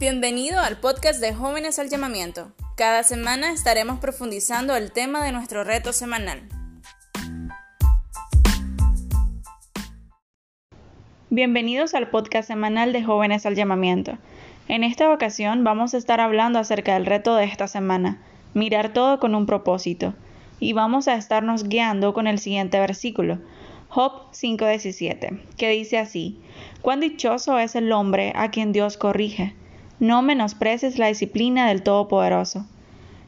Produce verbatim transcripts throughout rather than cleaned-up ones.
Bienvenido al podcast de Jóvenes al Llamamiento. Cada semana estaremos profundizando el tema de nuestro reto semanal. Bienvenidos al podcast semanal de Jóvenes al Llamamiento. En esta ocasión vamos a estar hablando acerca del reto de esta semana, mirar todo con un propósito. Y vamos a estarnos guiando con el siguiente versículo, Job cinco diecisiete, que dice así: «Cuán dichoso es el hombre a quien Dios corrige. No menosprecies la disciplina del Todopoderoso».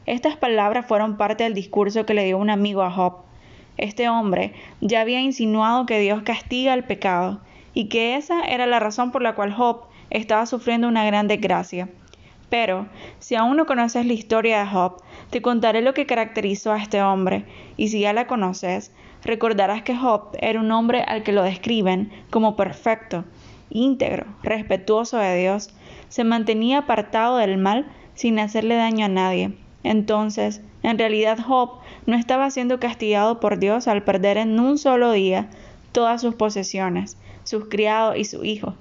Estas palabras fueron parte del discurso que le dio un amigo a Job. Este hombre ya había insinuado que Dios castiga el pecado y que esa era la razón por la cual Job estaba sufriendo una gran desgracia. Pero, si aún no conoces la historia de Job, te contaré lo que caracterizó a este hombre, y si ya la conoces, recordarás que Job era un hombre al que lo describen como perfecto, íntegro, respetuoso de Dios. Se mantenía apartado del mal sin hacerle daño a nadie. Entonces, en realidad Job no estaba siendo castigado por Dios al perder en un solo día todas sus posesiones, sus criados y su hijo.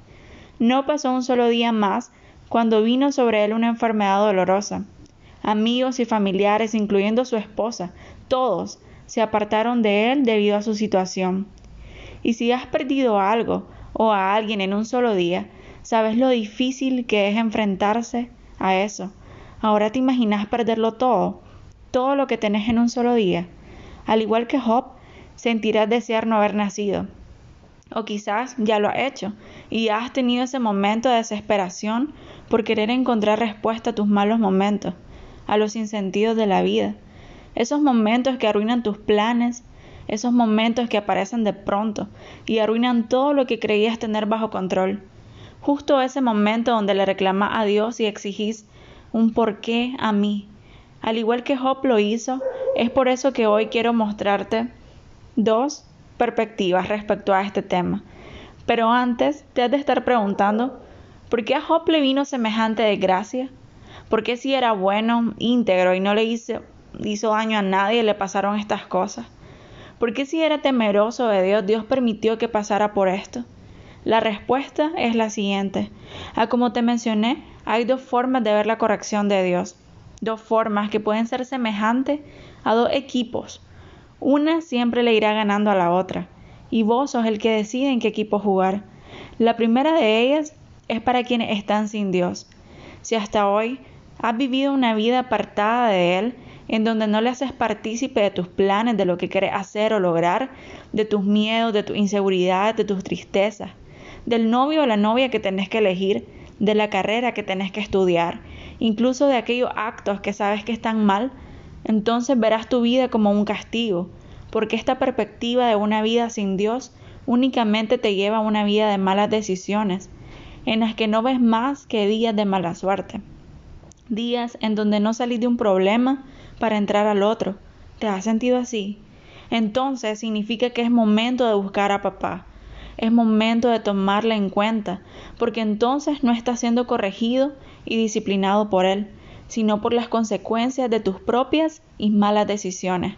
No pasó un solo día más cuando vino sobre él una enfermedad dolorosa. Amigos y familiares, incluyendo su esposa, todos se apartaron de él debido a su situación. Y si has perdido algo o a alguien en un solo día, ¿sabes lo difícil que es enfrentarse a eso? Ahora te imaginas perderlo todo, todo lo que tenés en un solo día. Al igual que Job, sentirás desear no haber nacido. O quizás ya lo has hecho y has tenido ese momento de desesperación por querer encontrar respuesta a tus malos momentos, a los sinsentidos de la vida. Esos momentos que arruinan tus planes, esos momentos que aparecen de pronto y arruinan todo lo que creías tener bajo control. Justo ese momento donde le reclamas a Dios y exigís un porqué a mí. Al igual que Job lo hizo, es por eso que hoy quiero mostrarte dos perspectivas respecto a este tema. Pero antes te has de estar preguntando, ¿por qué a Job le vino semejante desgracia? ¿Por qué si era bueno, íntegro y no le hizo, hizo daño a nadie le pasaron estas cosas? ¿Por qué si era temeroso de Dios, Dios permitió que pasara por esto? La respuesta es la siguiente. Ah, como te mencioné, hay dos formas de ver la corrección de Dios. Dos formas que pueden ser semejantes a dos equipos. Una siempre le irá ganando a la otra, y vos sos el que decide en qué equipo jugar. La primera de ellas es para quienes están sin Dios. Si hasta hoy has vivido una vida apartada de Él, en donde no le haces partícipe de tus planes, de lo que quieres hacer o lograr, de tus miedos, de tus inseguridades, de tus tristezas, del novio o la novia que tenés que elegir, de la carrera que tenés que estudiar, incluso de aquellos actos que sabes que están mal, entonces verás tu vida como un castigo, porque esta perspectiva de una vida sin Dios únicamente te lleva a una vida de malas decisiones, en las que no ves más que días de mala suerte, días en donde no salís de un problema para entrar al otro. ¿Te has sentido así? Entonces significa que es momento de buscar a papá. Es momento de tomarle en cuenta, porque entonces no estás siendo corregido y disciplinado por él, sino por las consecuencias de tus propias y malas decisiones.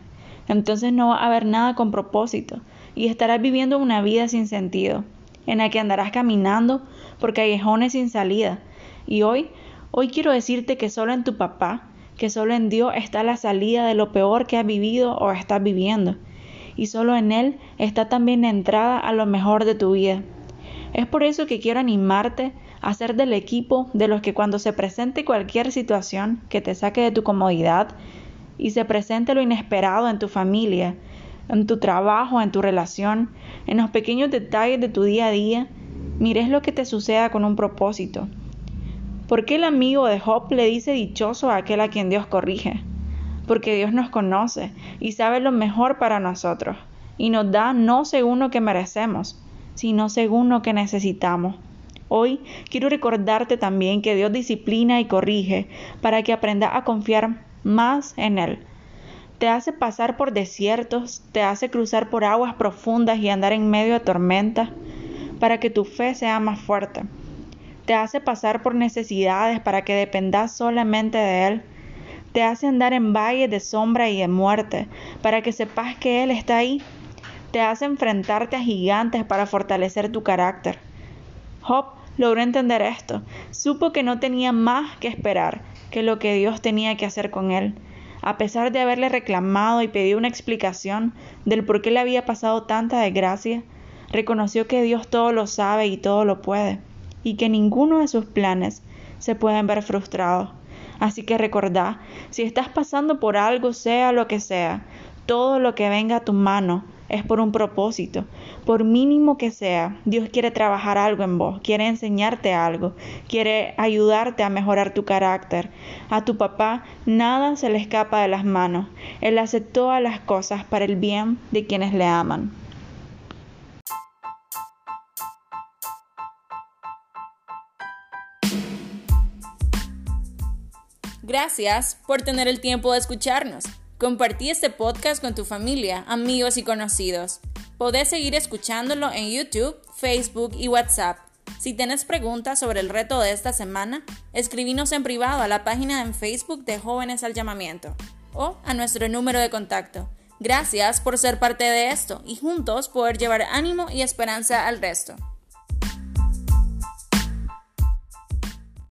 Entonces no va a haber nada con propósito y estarás viviendo una vida sin sentido, en la que andarás caminando por callejones sin salida. Y hoy, hoy quiero decirte que solo en tu papá, que solo en Dios está la salida de lo peor que has vivido o estás viviendo. Y solo en Él está también la entrada a lo mejor de tu vida. Es por eso que quiero animarte a ser del equipo de los que cuando se presente cualquier situación que te saque de tu comodidad y se presente lo inesperado en tu familia, en tu trabajo, en tu relación, en los pequeños detalles de tu día a día, mires lo que te suceda con un propósito. ¿Por qué el amigo de Job le dice dichoso a aquel a quien Dios corrige? Porque Dios nos conoce y sabe lo mejor para nosotros y nos da no según lo que merecemos, sino según lo que necesitamos. Hoy quiero recordarte también que Dios disciplina y corrige para que aprendas a confiar más en Él. Te hace pasar por desiertos, te hace cruzar por aguas profundas y andar en medio de tormentas para que tu fe sea más fuerte. Te hace pasar por necesidades para que dependas solamente de Él. Te hace andar en valles de sombra y de muerte, para que sepas que Él está ahí. Te hace enfrentarte a gigantes para fortalecer tu carácter. Job logró entender esto. Supo que no tenía más que esperar que lo que Dios tenía que hacer con él. A pesar de haberle reclamado y pedido una explicación del por qué le había pasado tanta desgracia, reconoció que Dios todo lo sabe y todo lo puede, y que ninguno de sus planes se pueden ver frustrados. Así que recordá, si estás pasando por algo, sea lo que sea, todo lo que venga a tu mano es por un propósito. Por mínimo que sea, Dios quiere trabajar algo en vos, quiere enseñarte algo, quiere ayudarte a mejorar tu carácter. A tu papá nada se le escapa de las manos. Él hace todas las cosas para el bien de quienes le aman. Gracias por tener el tiempo de escucharnos. Compartí este podcast con tu familia, amigos y conocidos. Podés seguir escuchándolo en YouTube, Facebook y WhatsApp. Si tenés preguntas sobre el reto de esta semana, escribinos en privado a la página en Facebook de Jóvenes al Llamamiento o a nuestro número de contacto. Gracias por ser parte de esto y juntos poder llevar ánimo y esperanza al resto.